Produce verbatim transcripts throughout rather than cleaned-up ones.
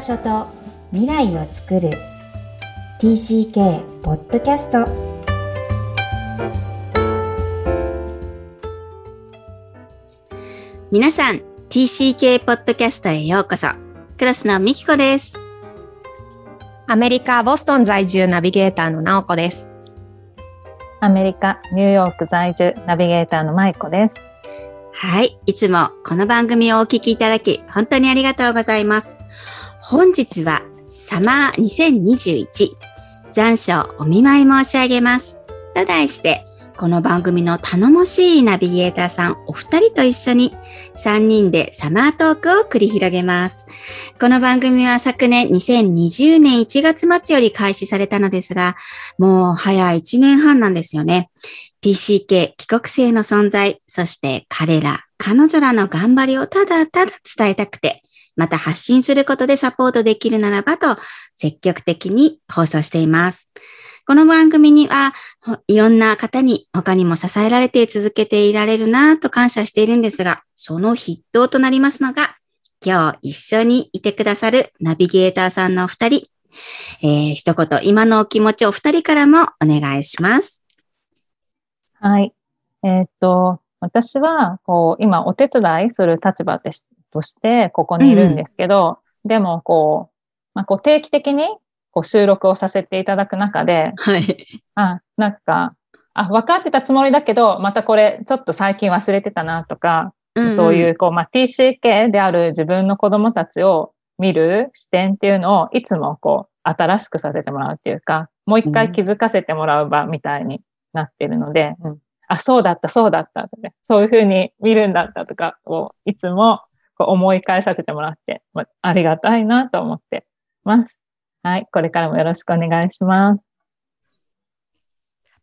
場所と未来をつくる ティーシーケー ポッドキャスト。皆さん ティーシーケー ポッドキャストへようこそ。クロスのみきこです。アメリカボストン在住ナビゲーターのなおこです。アメリカニューヨーク在住ナビゲーターのまいこです。はい、いつもこの番組をお聞きいただき本当にありがとうございます。本日はサマーにせんにじゅういち残暑お見舞い申し上げますと題して、この番組の頼もしいナビゲーターさんお二人と一緒にさんにんでサマートークを繰り広げます。この番組は昨年にせんにじゅうねんいちがつ末より開始されたのですが、もう早いちねんはんなんですよね。 ティーシーケー 帰国生の存在、そして彼ら彼女らの頑張りをただただ伝えたくて、また発信することでサポートできるならばと積極的に放送しています。この番組にはいろんな方に他にも支えられて続けていられるなぁと感謝しているんですが、その筆頭となりますのが、今日一緒にいてくださるナビゲーターさんのお二人、えー、一言今のお気持ちをお二人からもお願いします。はい。えー、っと、私はこう今お手伝いする立場でしとしてここにいるんですけど、うん、でもこう、まあ、こう定期的にこう収録をさせていただく中で、はい、あ、なんか、あ、分かってたつもりだけど、またこれちょっと最近忘れてたなとか、うんうん、そういうこう、まあ、ティーシーケー である自分の子供たちを見る視点っていうのをいつもこう、新しくさせてもらうっていうか、もう一回気づかせてもらう場みたいになってるので、うん、あ、そうだった、そうだった、ね、そういうふうに見るんだったとかをいつもこう思い返させてもらって、まあ、ありがたいなと思ってます。はい、これからもよろしくお願いします。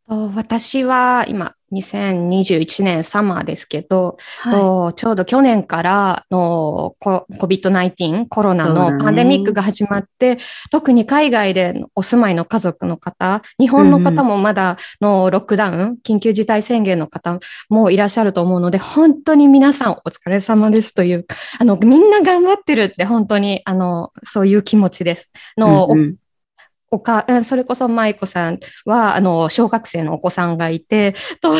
私は今にせんにじゅういちねんサマーですけど、はい、ちょうど去年からの コビッドナインティーン コロナのパンデミックが始まって、ね、特に海外でお住まいの家族の方、日本の方もまだのロックダウン、うん、緊急事態宣言の方もいらっしゃると思うので、本当に皆さんお疲れ様ですという、あのみんな頑張ってるって本当にあのそういう気持ちですの、うんうん、おかそれこそ舞子さんはあの小学生のお子さんがいてと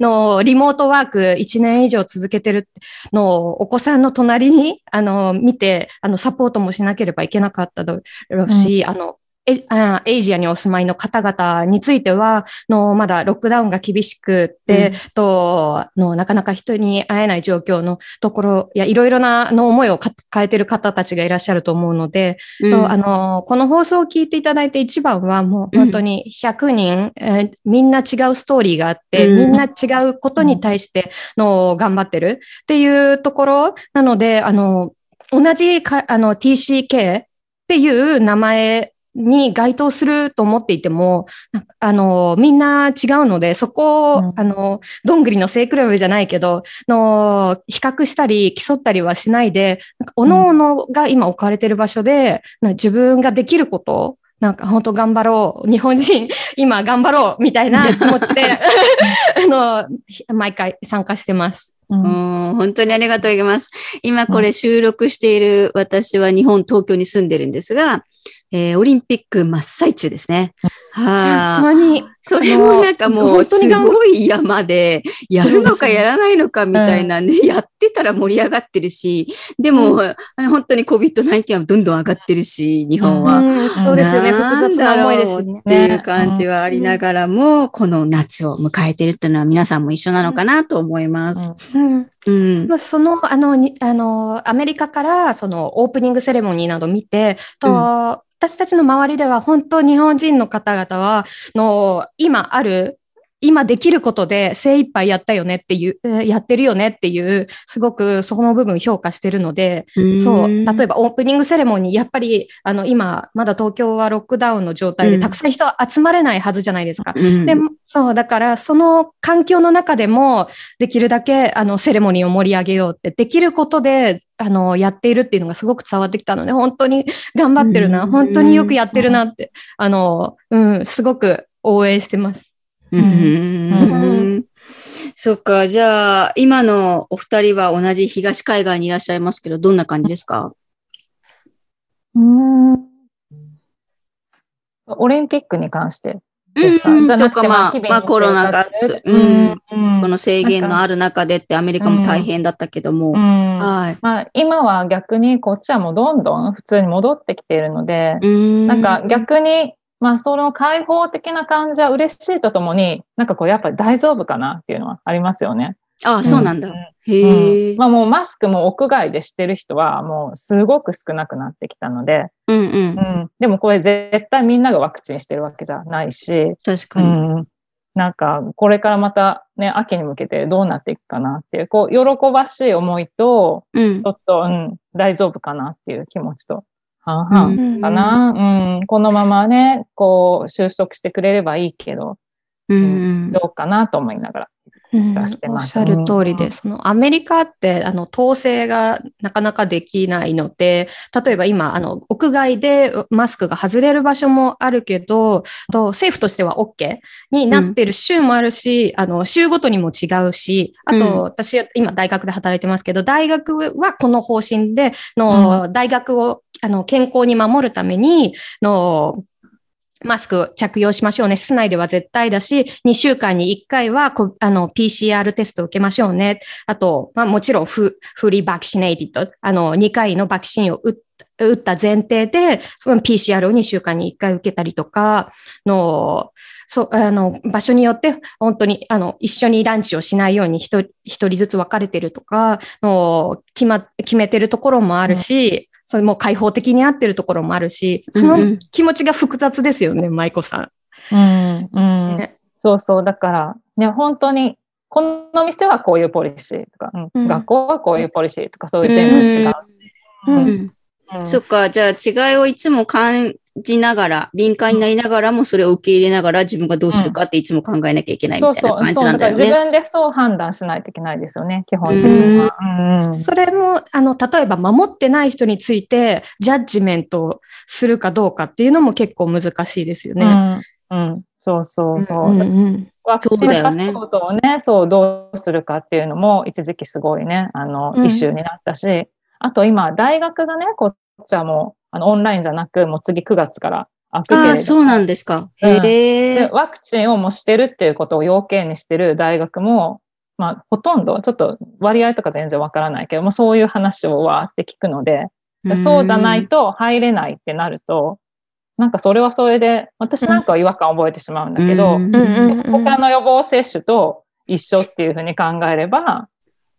のリモートワークいちねん以上続けてるのをお子さんの隣にあの見てあのサポートもしなければいけなかっただろうし、うん、あのえあエイジアにお住まいの方々についてはのまだロックダウンが厳しくて、うん、とのなかなか人に会えない状況のところやいろいろなの思いを抱えている方たちがいらっしゃると思うので、うん、とあのこの放送を聞いていただいて一番はもう本当にひゃくにん、うんえー、みんな違うストーリーがあって、うん、みんな違うことに対しての頑張ってるっていうところなので、あの同じかあの ティーシーケー っていう名前に該当すると思っていても、あの、みんな違うので、そこを、うん、あの、どんぐりの背比べじゃないけど、の、比較したり、競ったりはしないで、なんか各々が今置かれてる場所で、うん、自分ができること、なんか本当頑張ろう、日本人、今頑張ろう、みたいな気持ちで、あの、毎回参加してます。うん、うん本当にありがとうございます。今これ収録している私は日本東京に住んでるんですが、えー、オリンピック真っ最中ですね。は本当にそれもなんかもうすごい山でやるのかやらないのかみたいなね、やってたら盛り上がってるし、でも、うん、本当に コビッドナインティーン はどんどん上がってるし、日本は、うん、そうですよね。複雑な思いですねっていう感じはありながらも、この夏を迎えてるっていうのは皆さんも一緒なのかなと思います。うんうんうん、その、あの、あの、アメリカから、その、オープニングセレモニーなど見て、と、うん、私たちの周りでは、本当日本人の方々は、の、今ある、今できることで精一杯やったよねっていう、やってるよねっていう、すごくそこの部分評価してるので、そう、例えばオープニングセレモニー、やっぱり、あの、今、まだ東京はロックダウンの状態で、たくさん人集まれないはずじゃないですか。うん、で、そう、だから、その環境の中でも、できるだけ、あの、セレモニーを盛り上げようって、できることで、あの、やっているっていうのがすごく伝わってきたので、本当に頑張ってるな、本当によくやってるなって、あの、うん、すごく応援してます。うんうん、そっか。じゃあ今のお二人は同じ東海岸にいらっしゃいますけど、どんな感じですか？うーん。オリンピックに関してですか、うん、じゃなくて、まあ、まあ、コロナが、うんうん、この制限のある中でってアメリカも大変だったけども、うんうん、はい、まあ、今は逆にこっちはもうどんどん普通に戻ってきているので、うん、なんか逆に、まあ、その開放的な感じは嬉しいとともに、なんかこうやっぱり大丈夫かなっていうのはありますよね。ああ、そうなんだ。うん、へえ、うん。まあもうマスクも屋外でしてる人はもうすごく少なくなってきたので、うんうんうん、でもこれ絶対みんながワクチンしてるわけじゃないし、確かに。うん、なんかこれからまたね、秋に向けてどうなっていくかなっていう、こう喜ばしい思いと、うん、ちょっと、うん、大丈夫かなっていう気持ちと、半々かな、うんうん、このままね、こう収束してくれればいいけど、うんうん、どうかなと思いながら。うん、おっしゃる通りで、そのアメリカってあの統制がなかなかできないので、例えば今あの屋外でマスクが外れる場所もあるけど、と政府としては OK になってる州もあるし、うん、あの州ごとにも違うし、あと私今大学で働いてますけど、大学はこの方針での、うん、大学をあの健康に守るためにのマスク着用しましょうね。室内では絶対だし、にしゅうかんにいっかいはこあの ピーシーアール テストを受けましょうね。あと、まあ、もちろんフ、フリーバクシネイティッド、あのにかいのバクチンを打った、打った前提で ピーシーアール をにしゅうかんにいっかい受けたりとかの、そあの場所によって本当にあの一緒にランチをしないように一人、一人ずつ分かれてるとかの決ま決めてるところもあるし。うん、それも開放的に合ってるところもあるし、その気持ちが複雑ですよね、舞子さん。うんうん、ね、そうそう。だから、ね、本当に、この店はこういうポリシーとか、うん、学校はこういうポリシーとか、そういう全部違うし。うんうんうんうん、そっか、じゃあ違いをいつも感じながら、敏感になりながらも、それを受け入れながら、自分がどうするかっていつも考えなきゃいけないみたいな感じなんだよね。そうそうそう、だから自分でそう判断しないといけないですよね、基本的には。うん、それも、あの、例えば守ってない人について、ジャッジメントするかどうかっていうのも結構難しいですよね。うん、うん、そうそうそう。うんうんうん、ワクチンパスポートをね、そう、どうするかっていうのも、一時期すごいね、あの、イシューになったし、うん、あと今、大学がね、こっちはもう、あのオンラインじゃなく、もう次くがつから開くけれども。ああ、そうなんですか。へえ、うん。ワクチンをもうしてるっていうことを要件にしてる大学も、まあ、ほとんど、ちょっと割合とか全然わからないけども、そういう話をわーって聞くので、そうじゃないと入れないってなると、なんかそれはそれで、私なんかは違和感を覚えてしまうんだけど、他の予防接種と一緒っていうふうに考えれば、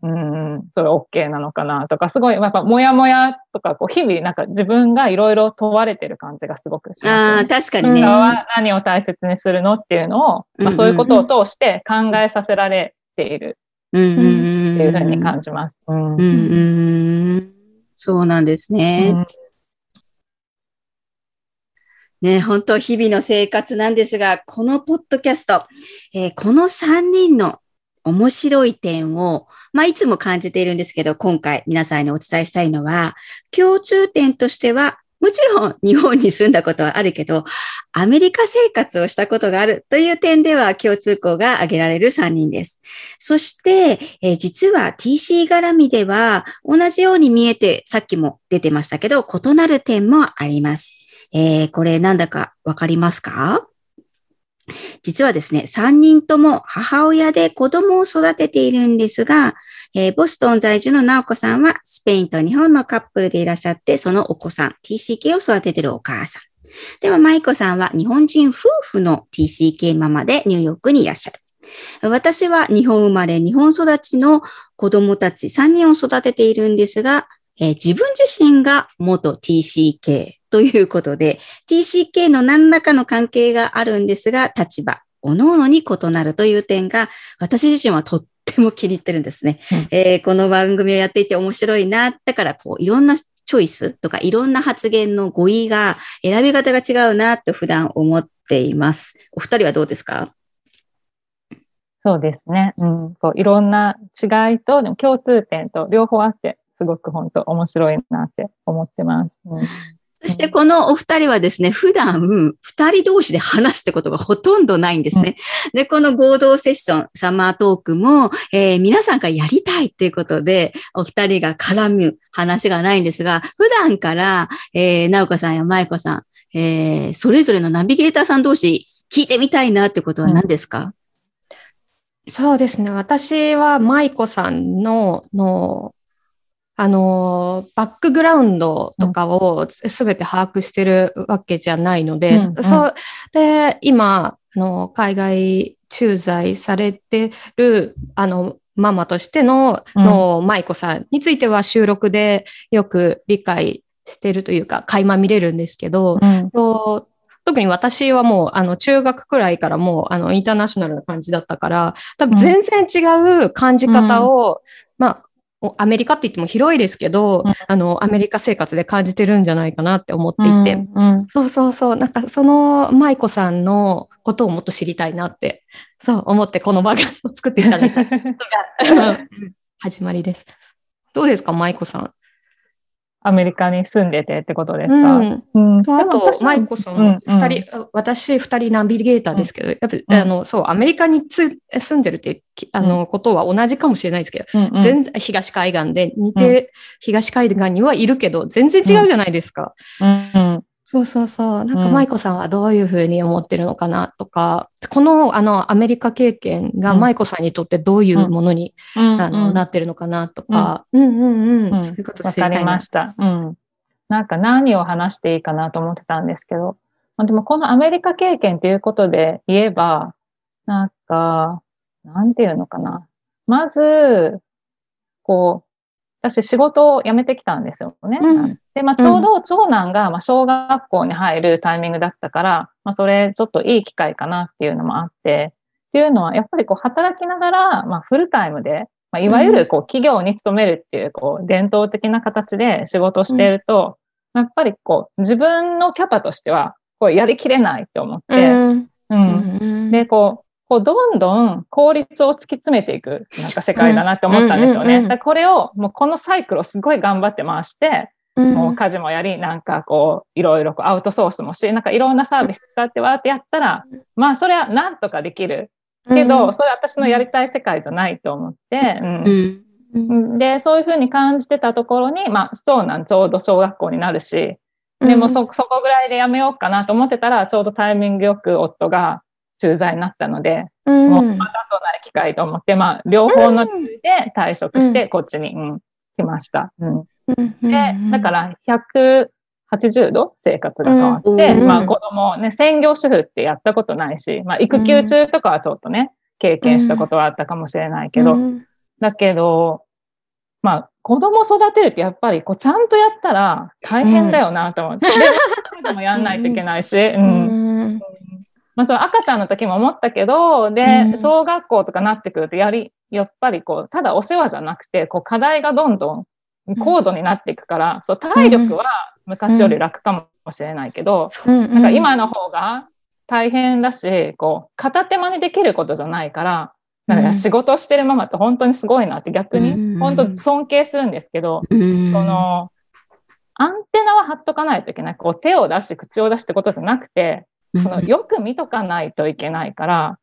うん、それ OK なのかなとか、すごい、やっぱ、もやもやとか、こう、日々、なんか自分がいろいろ問われてる感じがすごくします、ね。ああ、確かにね。人は何を大切にするのっていうのを、まあ、そういうことを通して考えさせられているっていうふうに感じます。うんうんうん、そうなんですね。うん、ね、本当、日々の生活なんですが、このポッドキャスト、えー、このさんにんの面白い点を、まあ、いつも感じているんですけど、今回皆さんにお伝えしたいのは、共通点としては、もちろん日本に住んだことはあるけど、アメリカ生活をしたことがあるという点では共通項が挙げられるさんにんです。そして、えー、実は ティーシー 絡みでは同じように見えて、さっきも出てましたけど、異なる点もあります。えー、これなんだかわかりますか？実はですね、さんにんとも母親で子供を育てているんですが、えー、ボストン在住の直子さんはスペインと日本のカップルでいらっしゃって、そのお子さん、ティーシーケー を育てているお母さん。では、舞子さんは日本人夫婦の ティーシーケー ママでニューヨークにいらっしゃる。私は日本生まれ、日本育ちの子供たちさんにんを育てているんですが、えー、自分自身が元 ティーシーケー。ということで、ティーシーケー の何らかの関係があるんですが、立場、各々に異なるという点が、私自身はとっても気に入ってるんですね。うん、えー、この番組をやっていて面白いな。だから、こう、いろんなチョイスとか、いろんな発言の語彙が、選び方が違うな、と普段思っています。お二人はどうですか？そうですね。うん、こういろんな違いと、でも共通点と両方あって、すごく本当面白いなって思ってます。うん、そしてこのお二人はですね、普段二人同士で話すってことがほとんどないんですね。うん、で、この合同セッション、サマートークも、えー、皆さんがやりたいっていうことで、お二人が絡む話がないんですが、普段から、えー、直子さんやまゆこさん、えー、それぞれのナビゲーターさん同士聞いてみたいなってことは何ですか？うん、そうですね。私はまゆこさんの、の、あの、バックグラウンドとかをすべて把握してるわけじゃないので、うんうん、そう、で、今、あの、海外駐在されてる、あの、ママとしての、の、まいこさんについては収録でよく理解してるというか、垣間見れるんですけど、うんと特に私はもう、あの、中学くらいからもう、あの、インターナショナルな感じだったから、多分全然違う感じ方を、うん、まあ、アメリカって言っても広いですけど、うん、あの、アメリカ生活で感じてるんじゃないかなって思っていて、うんうん、そうそうそう、なんかその、まいこさんのことをもっと知りたいなって、そう思ってこの場を作っていたのが、始まりです。どうですか、まいこさん。アメリカに住んでてってことですか？うん。うん、あと、まいこさん、二人、うん、私二人ナビゲーターですけど、やっぱり、うん、あの、そう、アメリカにつ住んでるっていう、あの、ことは同じかもしれないですけど、うんうん、全然、東海岸で似て、うん、東海岸にはいるけど、全然違うじゃないですか。うんうん、そうそうそう。なんか、まいこさんはどういうふうに思ってるのかなとか、この、あの、アメリカ経験がまいこさんにとってどういうものに、うん、あの、うん、なってるのかなとか、うんうんうん。そういうこと知りたいな。わかりました。うん。なんか何を話していいかなと思ってたんですけど、でもこのアメリカ経験ということで言えば、なんか、なんていうのかな。まず、こう、私仕事を辞めてきたんですよね。うん、で、まあ、ちょうど長男がまあ小学校に入るタイミングだったから、まあ、それちょっといい機会かなっていうのもあって、っていうのはやっぱりこう働きながら、まあ、フルタイムで、まあ、いわゆるこう企業に勤めるっていうこう伝統的な形で仕事をしていると、うん、やっぱりこう自分のキャパとしてはこうやりきれないと思って、うんうん、で、こう、こうどんどん効率を突き詰めていくなんか世界だなって思ったんですよね。だこれをもうこのサイクルをすごい頑張って回して、うん、もう家事もやり、なんかこういろいろこうアウトソースもし、なんかいろんなサービス使ってわーってやったら、まあそれはなんとかできるけど、うん、それは私のやりたい世界じゃないと思って、うんうん、でそういうふうに感じてたところに、まあ長男ちょうど小学校になるし、でもそそこぐらいでやめようかなと思ってたらちょうどタイミングよく夫が駐在になったので、うん、もうまたとない機会と思って、まあ、両方の理由で退職して、こっちに、うんうん、来ました、うんうん。で、だからひゃくはちじゅうど生活が変わって、うん、まあ、子供ね、専業主婦ってやったことないし、まあ、育休中とかはちょっとね、経験したことはあったかもしれないけど、うん、だけど、まあ、子供育てるってやっぱり、こう、ちゃんとやったら大変だよなと思って、うん、もやんないといけないし、うんうんまあ、その赤ちゃんの時も思ったけど、で、小学校とかなってくると、やり、やっぱりこう、ただお世話じゃなくて、こう、課題がどんどん高度になっていくから、そう、体力は昔より楽かもしれないけど、なんか今の方が大変だし、こう、片手間にできることじゃないから、だから仕事をしてるママって本当にすごいなって逆に、本当尊敬するんですけど、その、アンテナは張っとかないといけない。こう、手を出し、口を出しってことじゃなくて、そのよく見とかないといけないから、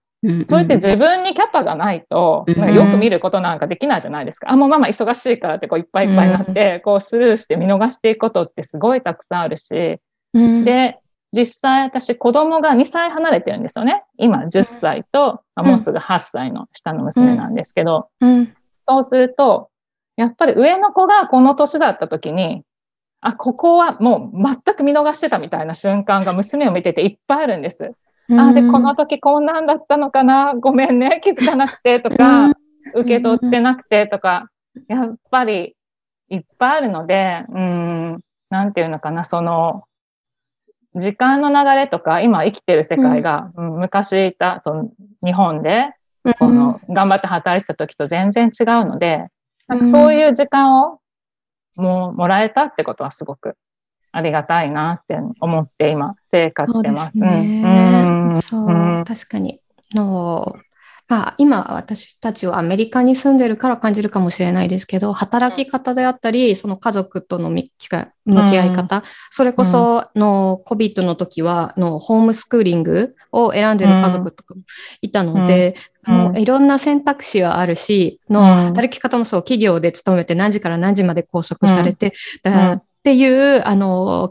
それって自分にキャパがないと、なんかよく見ることなんかできないじゃないですか。あ、もうママ忙しいからってこういっぱいいっぱいになって、こうスルーして見逃していくことってすごいたくさんあるし、で、実際私子供がにさい離れてるんですよね。今じゅっさいと、もうすぐはっさいの下の娘なんですけど、そうすると、やっぱり上の子がこの年だった時に、あ、ここはもう全く見逃してたみたいな瞬間が娘を見てていっぱいあるんです。あ、で、この時こんなんだったのかな、ごめんね、気づかなくてとか、受け取ってなくてとか、やっぱりいっぱいあるので、うーん、なんていうのかな、その、時間の流れとか、今生きてる世界が、うん、昔いた、その、日本で、この、頑張って働いてた時と全然違うので、なんかそういう時間を、もうもらえたってことはすごくありがたいなって思って今生活してます。そうですね。うん、そう、うん、確かにのまあ、今私たちはアメリカに住んでるから感じるかもしれないですけど、働き方であったりその家族との向き合い方、うん、それこその COVID の時はのホームスクーリングを選んでる家族とかもいたので、うんうん、もういろんな選択肢はあるしの、うん、働き方もそう、企業で勤めて何時から何時まで拘束されて、うんうん、っていうあの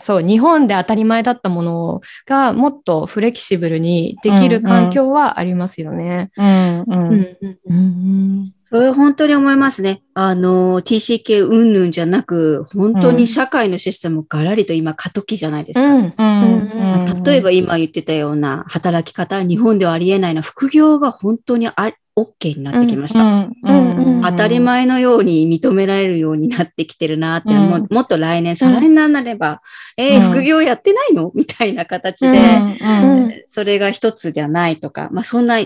そう、日本で当たり前だったものがもっとフレキシブルにできる環境はありますよね。それ本当に思いますね。あの、ティーシーケー うんぬんじゃなく、本当に社会のシステムがらりと今過渡期じゃないですか。うんうんうん、例えば今言ってたような働き方、日本ではありえないな、副業が本当にあり、OK になってきました、うんうんうんうん。当たり前のように認められるようになってきてるなって、うん、も, もっと来年、再来年になれば、うん、えー、副業やってないのみたいな形で、うんうん、それが一つじゃないとか、まあそんな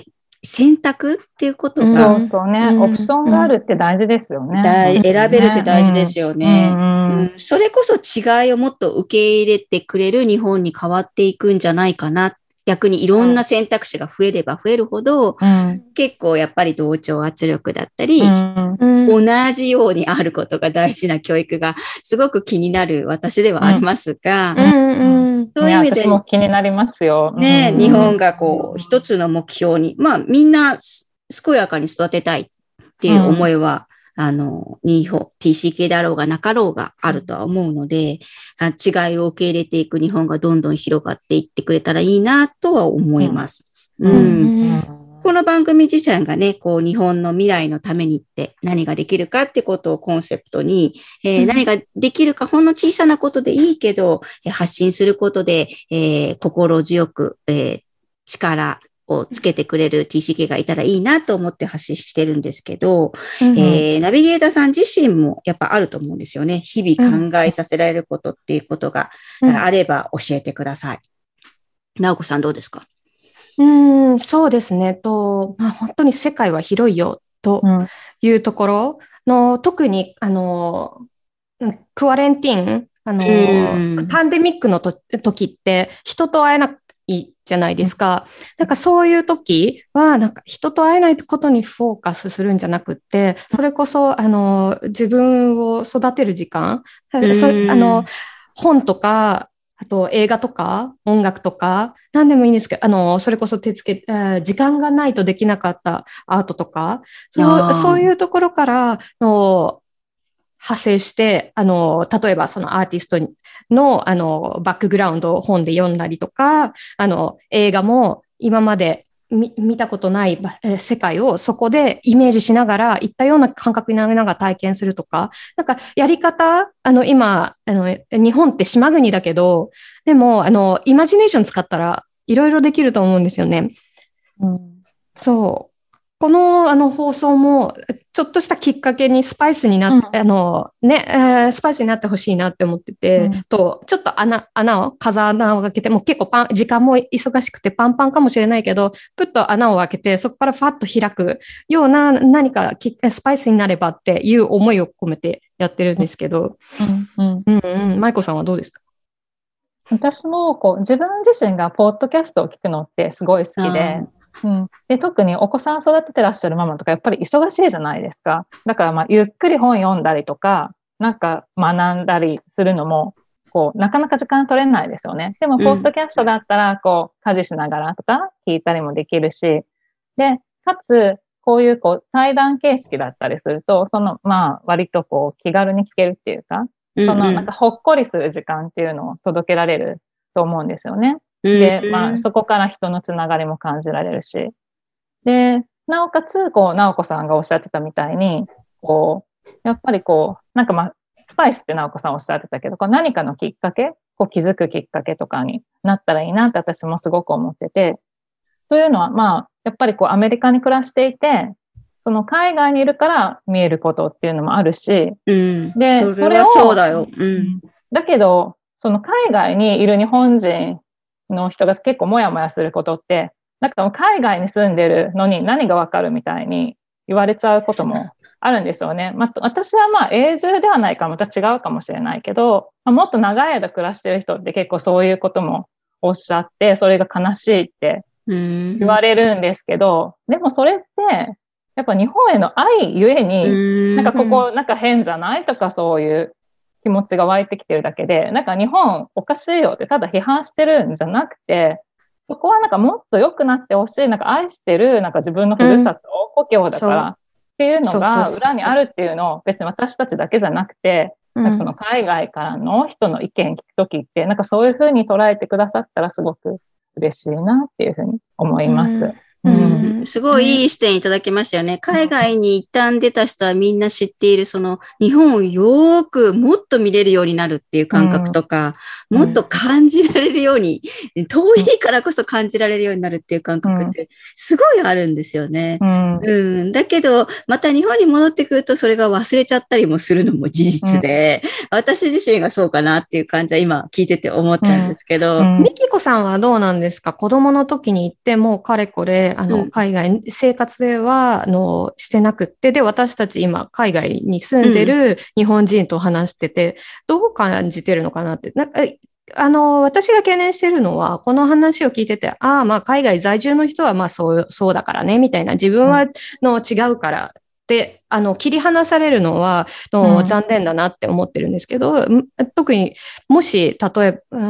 選択っていうことが。そうそうね、うん。オプションがあるって大事ですよね。選べるって大事ですよね、うんうんうん。それこそ違いをもっと受け入れてくれる日本に変わっていくんじゃないかな。逆にいろんな選択肢が増えれば増えるほど、うん、結構やっぱり同調圧力だったり、うん、同じようにあることが大事な教育がすごく気になる私ではありますが、そういう意味で、ね、私も気になりますよ、うん、ね、日本がこう一つの目標に、まあみんな健やかに育てたいっていう思いは、うん、あの日本 ティーシーケー だろうがなかろうがあるとは思うので、違いを受け入れていく日本がどんどん広がっていってくれたらいいなとは思います。うんうんうん、この番組自身がね、こう日本の未来のためにって何ができるかってことをコンセプトに、えーうん、何ができるかほんの小さなことでいいけど、発信することで、えー、心強く、えー、力をつけてくれる ティーシーケー がいたらいいなと思って発信してるんですけど、うん、えー、ナビゲーターさん自身もやっぱあると思うんですよね。日々考えさせられることっていうことがあれば教えてください。うん、直子さんどうですか？うーん、そうですね。と、まあ、本当に世界は広いよというところの、うん、特にあのクアレンティーン、あの、うん、パンデミックのと時って人と会えなくいじゃないですか。なんかそういう時はなんか人と会えないことにフォーカスするんじゃなくって、それこそあの自分を育てる時間、あの本とか、あと映画とか音楽とか何でもいいんですけど、あのそれこそ手つけ時間がないとできなかったアートとか、そう、そういうところからの派生して、あの、例えばそのアーティストの、あの、バックグラウンドを本で読んだりとか、あの、映画も今まで見、見たことない世界をそこでイメージしながら、いったような感覚になりながら体験するとか、なんかやり方、あの、今、あの、日本って島国だけど、でも、あの、イマジネーション使ったらいろいろできると思うんですよね。うん、そう。この、 あの放送もちょっとしたきっかけにスパイスになって、うん、あのね、えー、スパイスになってほしいなって思ってて、うん、とちょっと穴、穴を風穴を開けても結構パン時間も忙しくてパンパンかもしれないけど、プッと穴を開けてそこからファッと開くような何かスパイスになればっていう思いを込めてやってるんですけど、うんうんうんうん、舞子さんはどうですか？私もこう自分自身がポッドキャストを聞くのってすごい好きで、うん、で特にお子さん育ててらっしゃるママとかやっぱり忙しいじゃないですか。だからまあゆっくり本読んだりとかなんか学んだりするのもこうなかなか時間取れないですよね。でもポッドキャストだったらこう家事しながらとか聞いたりもできるし、でかつこういうこう対談形式だったりするとそのまあ割とこう気軽に聞けるっていうか、そのなんかほっこりする時間っていうのを届けられると思うんですよね。で、まあ、そこから人のつながりも感じられるし。で、なおかつ、こう、なおこさんがおっしゃってたみたいに、こう、やっぱりこう、なんかまあ、スパイスってなおこさんおっしゃってたけど、こう何かのきっかけ、こう気づくきっかけとかになったらいいなって私もすごく思ってて、というのは、まあ、やっぱりこう、アメリカに暮らしていて、その海外にいるから見えることっていうのもあるし、うん、で、それはそうだよ。うん、だけど、その海外にいる日本人、の人が結構モヤモヤすることって、なんか海外に住んでるのに何がわかるみたいに言われちゃうこともあるんですよね。まあ、私はまあ永住ではないからまた違うかもしれないけど、まあ、もっと長い間暮らしてる人って結構そういうこともおっしゃって、それが悲しいって言われるんですけど、でもそれってやっぱ日本への愛ゆえに、なんかここなんか変じゃないとかそういう気持ちが湧いてきてるだけで、なんか日本おかしいよってただ批判してるんじゃなくて、そこはなんかもっと良くなってほしい、なんか愛してる、なんか自分のふるさと、故郷だからっていうのが裏にあるっていうのを別に私たちだけじゃなくて、なんかその海外からの人の意見聞くときって、なんかそういうふうに捉えてくださったらすごく嬉しいなっていうふうに思います。うんうんうん、すごいいい視点いただきましたよね。海外に一旦出た人はみんな知っている、その日本をよーくもっと見れるようになるっていう感覚とか、うん、もっと感じられるように、遠いからこそ感じられるようになるっていう感覚ってすごいあるんですよね。うんうん、だけどまた日本に戻ってくるとそれが忘れちゃったりもするのも事実で、うん、私自身がそうかなっていう感じは今聞いてて思ったんですけど、うんうん、みきこさんはどうなんですか？子供の時に行ってもうかれこれあの、うん、海外生活ではあのしてなくって、で私たち今海外に住んでる日本人と話してて、うん、どう感じてるのかなって、なんかあの私が懸念してるのはこの話を聞いてて、ああまあ海外在住の人はまあそうそうだからねみたいな、自分はの違うから、うん、であの切り離されるのはの、うん、残念だなって思ってるんですけど、特にもし例えば、う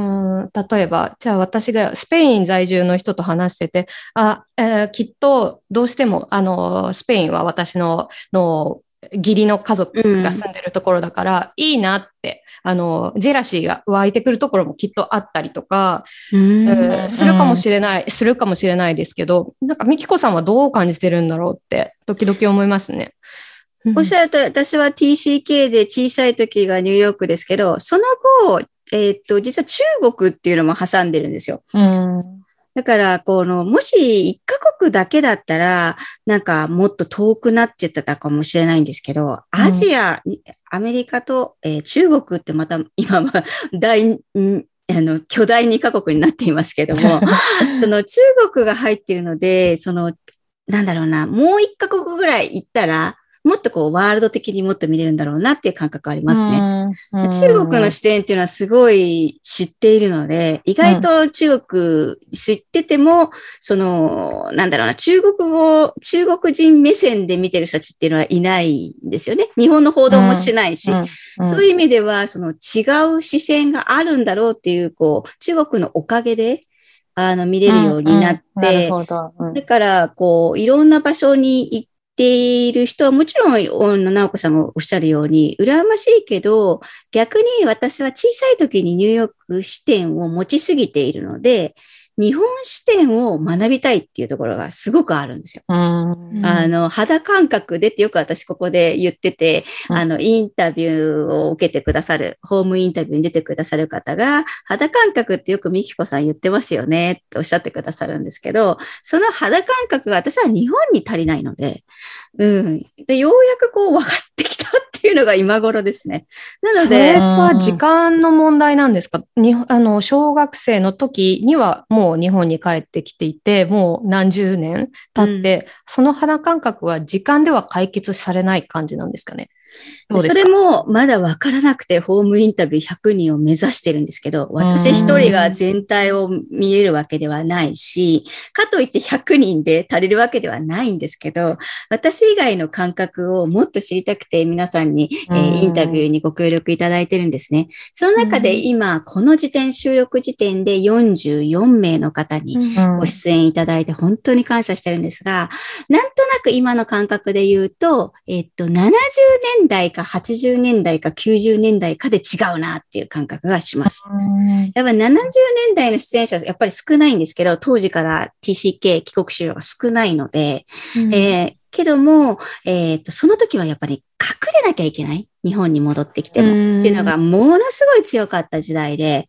ん、例えばじゃあ私がスペイン在住の人と話してて、あ、えー、きっとどうしてもあのスペインは私のの義理の家族が住んでるところだから、うん、いいなってあのジェラシーが湧いてくるところもきっとあったりとか、うんうん、するかもしれない、するかもしれないですけど、なんかみきこさんはどう感じてるんだろうって時々思いますね。おっしゃると、私は ティーシーケー で小さい時がニューヨークですけど、その後、えーっと、実は中国っていうのも挟んでるんですよ。うんだから、この、もし一カ国だけだったら、なんかもっと遠くなっちゃったかもしれないんですけど、アジア、うん、アメリカと、えー、中国ってまた今は大、あの、巨大にカ国になっていますけども、その中国が入っているので、その、なんだろうな、もう一カ国ぐらい行ったら、もっとこうワールド的にもっと見れるんだろうなっていう感覚ありますね。中国の視点っていうのはすごい知っているので、意外と中国知ってても、うん、その、なんだろうな、中国語、中国人目線で見てる人たちっていうのはいないんですよね。日本の報道もしないし、うんうんうん、そういう意味では、その違う視線があるんだろうっていう、こう、中国のおかげで、あの、見れるようになって、うんうん、なるほど、うん、だから、こう、いろんな場所に行って、っている人はもちろん、直子さんもおっしゃるように、羨ましいけど、逆に私は小さい時にニューヨーク視点を持ちすぎているので、日本視点を学びたいっていうところがすごくあるんですよ。うん、あの、肌感覚でってよく私ここで言ってて、うん、あの、インタビューを受けてくださる、ホームインタビューに出てくださる方が、肌感覚ってよくみきこさん言ってますよねっておっしゃってくださるんですけど、その肌感覚が私は日本に足りないので、うん。で、ようやくこう分かってきたっていうのが今頃ですね。なので。それは時間の問題なんですか？に、あの、小学生の時にはもうもう日本に帰ってきていて、もう何十年経って、うん、その肌感覚は時間では解決されない感じなんですかね。どうですか？それもまだ分からなくて、ホームインタビューひゃくにんを目指してるんですけど、私一人が全体を見れるわけではないし、かといってひゃくにんで足りるわけではないんですけど、私以外の感覚をもっと知りたくて、皆さんに、えー、インタビューにご協力いただいてるんですね。その中で今、この時点、収録時点でよんじゅうよんめいの方にご出演いただいて、本当に感謝してるんですが、なんとなく今の感覚で言うと、えっと、ななじゅうねんだいかはちじゅうねんだいかきゅうじゅうねんだいかで違うなっていう感覚がします。やっぱななじゅうねんだいの出演者やっぱり少ないんですけど、当時から ティーシーケー 帰国子女が少ないので、うんえー、けども、えーと、その時はやっぱり隠れなきゃいけない。日本に戻ってきてもっていうのがものすごい強かった時代で、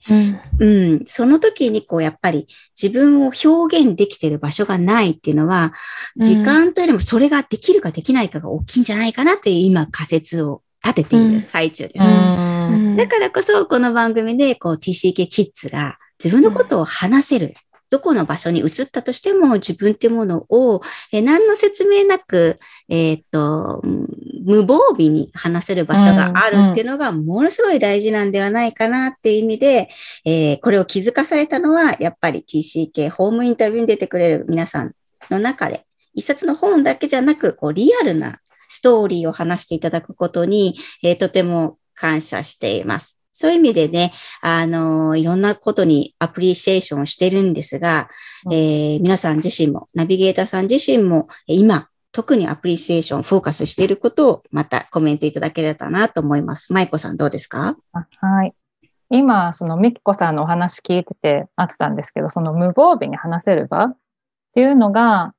うんうん、その時にこうやっぱり自分を表現できている場所がないっていうのは、時間というよりもそれができるかできないかが大きいんじゃないかなという今仮説を立てている最中です。うん、だからこそこの番組でこう ティーシーケー キッズが自分のことを話せる。どこの場所に移ったとしても自分っていうものを、えー、何の説明なく、えー、っと無防備に話せる場所があるっていうのがものすごい大事なんではないかなっていう意味で、えー、これを気づかされたのはやっぱり ティーシーケー ホームインタビューに出てくれる皆さんの中で一冊の本だけじゃなくこうリアルなストーリーを話していただくことに、えー、とても感謝しています。そういう意味でね、あの、いろんなことにアプリシエーションをしてるんですが、うんえー、皆さん自身も、ナビゲーターさん自身も、今、特にアプリシエーション、フォーカスしていることを、またコメントいただければなと思います。まいこさんどうですか？はい。今、そのみきこさんのお話聞いててあったんですけど、その無防備に話せる場っていうのが、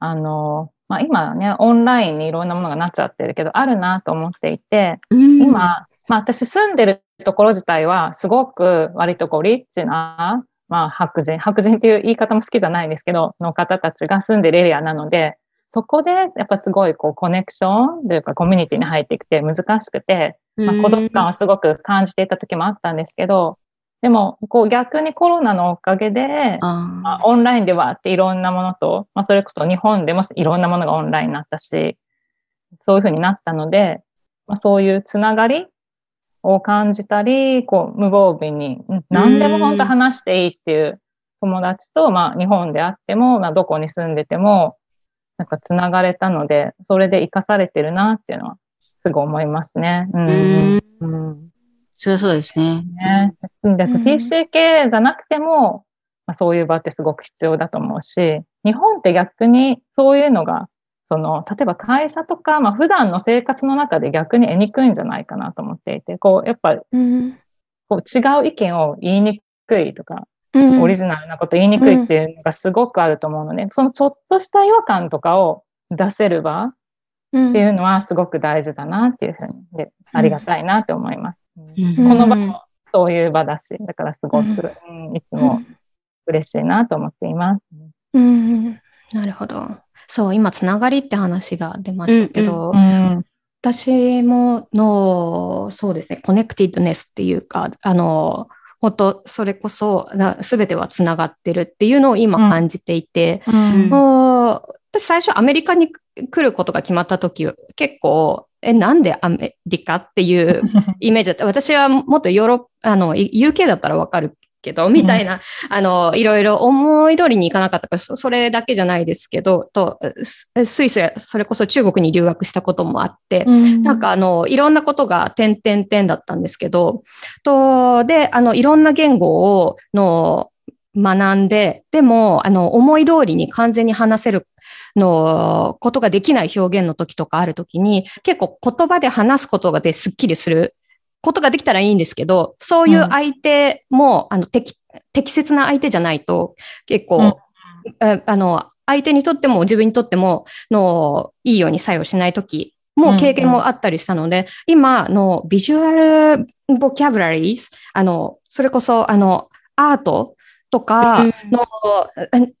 あの、まあ、今ね、オンラインにいろんなものがなっちゃってるけど、あるなと思っていて、うん、今、まあ私住んでるところ自体はすごく割とこうリッチな、まあ白人、白人っていう言い方も好きじゃないんですけど、の方たちが住んでるエリアなので、そこでやっぱすごいこうコネクションというかコミュニティに入ってきて難しくて、まあ孤独感をすごく感じていた時もあったんですけど、でもこう逆にコロナのおかげで、まあ、オンラインではっていろんなものと、まあそれこそ日本でもいろんなものがオンラインになったし、そういうふうになったので、まあそういうつながり、を感じたり、こう無防備に何でも本当話していいっていう友達と、まあ日本であっても、まあどこに住んでてもなんかつながれたので、それで生かされてるなっていうのはすごい思いますね。うん。うんうん、そりゃそうですね。ね。ティーシーケー じゃなくても、まあ、そういう場ってすごく必要だと思うし、日本って逆にそういうのがその、例えば会社とか、まあ普段の生活の中で逆に得にくいんじゃないかなと思っていて、こう、やっぱ、うん、こう違う意見を言いにくいとか、うん、オリジナルなこと言いにくいっていうのがすごくあると思うので、うん、そのちょっとした違和感とかを出せる場っていうのはすごく大事だなっていうふうに、で、ありがたいなって思います。うん、この場もそういう場だし、だからすごく、うん、いつも嬉しいなと思っています。うん、なるほど。そう、今つながりって話が出ましたけど、うんうん、私ものそうですね、コネクティッドネスっていうか、あの本当それこそ全てはつながってるっていうのを今感じていて、うんうん、もう私最初アメリカに来ることが決まった時結構えなんでアメリカっていうイメージだった。私はもっとヨーロッパあの ユーケー だったらわかる。けどみたいな、うん、あのいろいろ思い通りにいかなかったから、それだけじゃないですけどとスイスやそれこそ中国に留学したこともあって、うん、なんかあのいろんなことが点々点だったんですけどとであのいろんな言語をの学んででもあの思い通りに完全に話せるのことができない表現の時とかある時に結構言葉で話すことがですっきりすることができたらいいんですけど、そういう相手も、うん、あの適、適切な相手じゃないと結構、うん、あの相手にとっても自分にとってものいいように作用しないときも経験もあったりしたので、うんうん、今のビジュアルボキャブラリー、あのそれこそあのアートとかの、うん、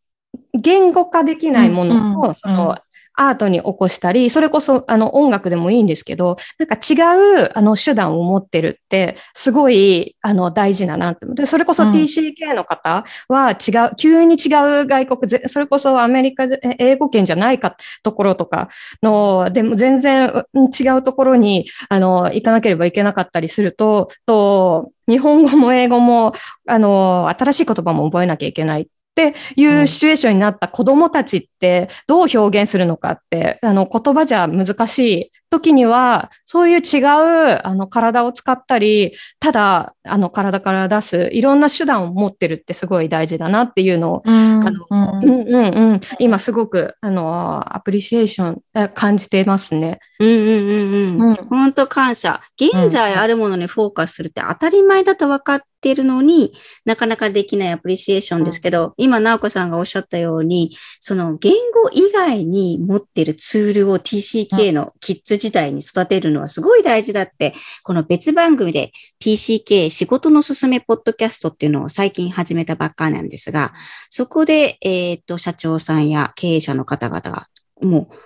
言語化できないものを、うんうん、そのアートに起こしたり、それこそあの音楽でもいいんですけど、なんか違うあの手段を持ってるってすごいあの大事だなって思って、それこそ ティーシーケー の方は違う、うん、急に違う外国、それこそアメリカ英語圏じゃないかところとかのでも全然違うところにあの行かなければいけなかったりすると、と日本語も英語もあの新しい言葉も覚えなきゃいけない。っていうシチュエーションになった子どもたちってどう表現するのかって、あの言葉じゃ難しい時には、そういう違うあの体を使ったり、ただあの体から出すいろんな手段を持ってるってすごい大事だなっていうのを、うんあのうんうんうん、今すごくあのアプリシエーション感じてますね。うんうんうんうん。本当感謝。現在あるものにフォーカスするって当たり前だと分かって、いるのになかなかできないアプリシエーションですけど、うん、今直子さんがおっしゃったようにその言語以外に持ってるツールを ティーシーケー のキッズ時代に育てるのはすごい大事だって、うん、この別番組で ティーシーケー 仕事のすすめポッドキャストっていうのを最近始めたばっかなんですが、そこで、えーと、社長さんや経営者の方々がもう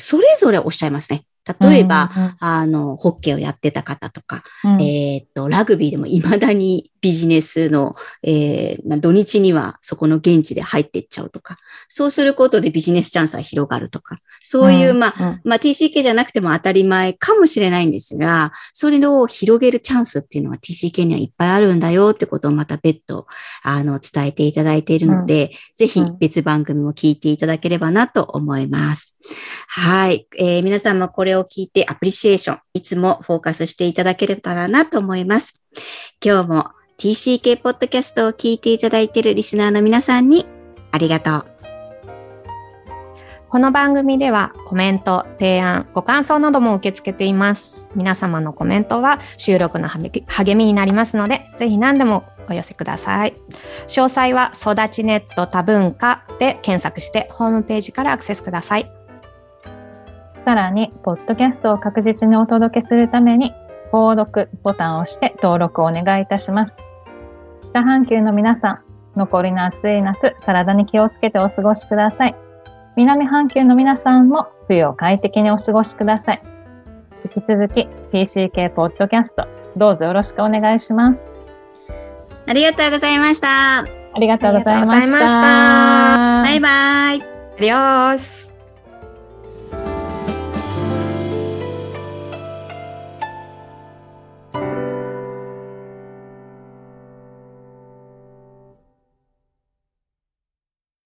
それぞれおっしゃいますね。例えば、うんうんうん、あの、ホッケーをやってた方とか、うん、えっと、ラグビーでも未だにビジネスの、えー、土日にはそこの現地で入っていっちゃうとか、そうすることでビジネスチャンスが広がるとか、そういう、うんうん、まあ、まあ、ティーシーケー じゃなくても当たり前かもしれないんですが、それを広げるチャンスっていうのは ティーシーケー にはいっぱいあるんだよってことをまた別途、あの、伝えていただいているので、うん、ぜひ別番組も聞いていただければなと思います。はい、えー。皆さんもこれを聞いてアプリシエーション、いつもフォーカスしていただければなと思います。今日も ティーシーケー ポッドキャストを聞いていただいているリスナーの皆さんにありがとう。この番組ではコメント、提案、ご感想なども受け付けています。皆様のコメントは収録の励みになりますので、ぜひ何でもお寄せください。詳細は育ちネット多文化で検索してホームページからアクセスください。さらに、ポッドキャストを確実にお届けするために、購読ボタンを押して登録をお願いいたします。北半球の皆さん、残りの暑い夏、体に気をつけてお過ごしください。南半球の皆さんも冬を快適にお過ごしください。引き続き ティーシーケー ポッドキャスト、どうぞよろしくお願いします。ありがとうございました。ありがとうございました。バイバイ。アディオス。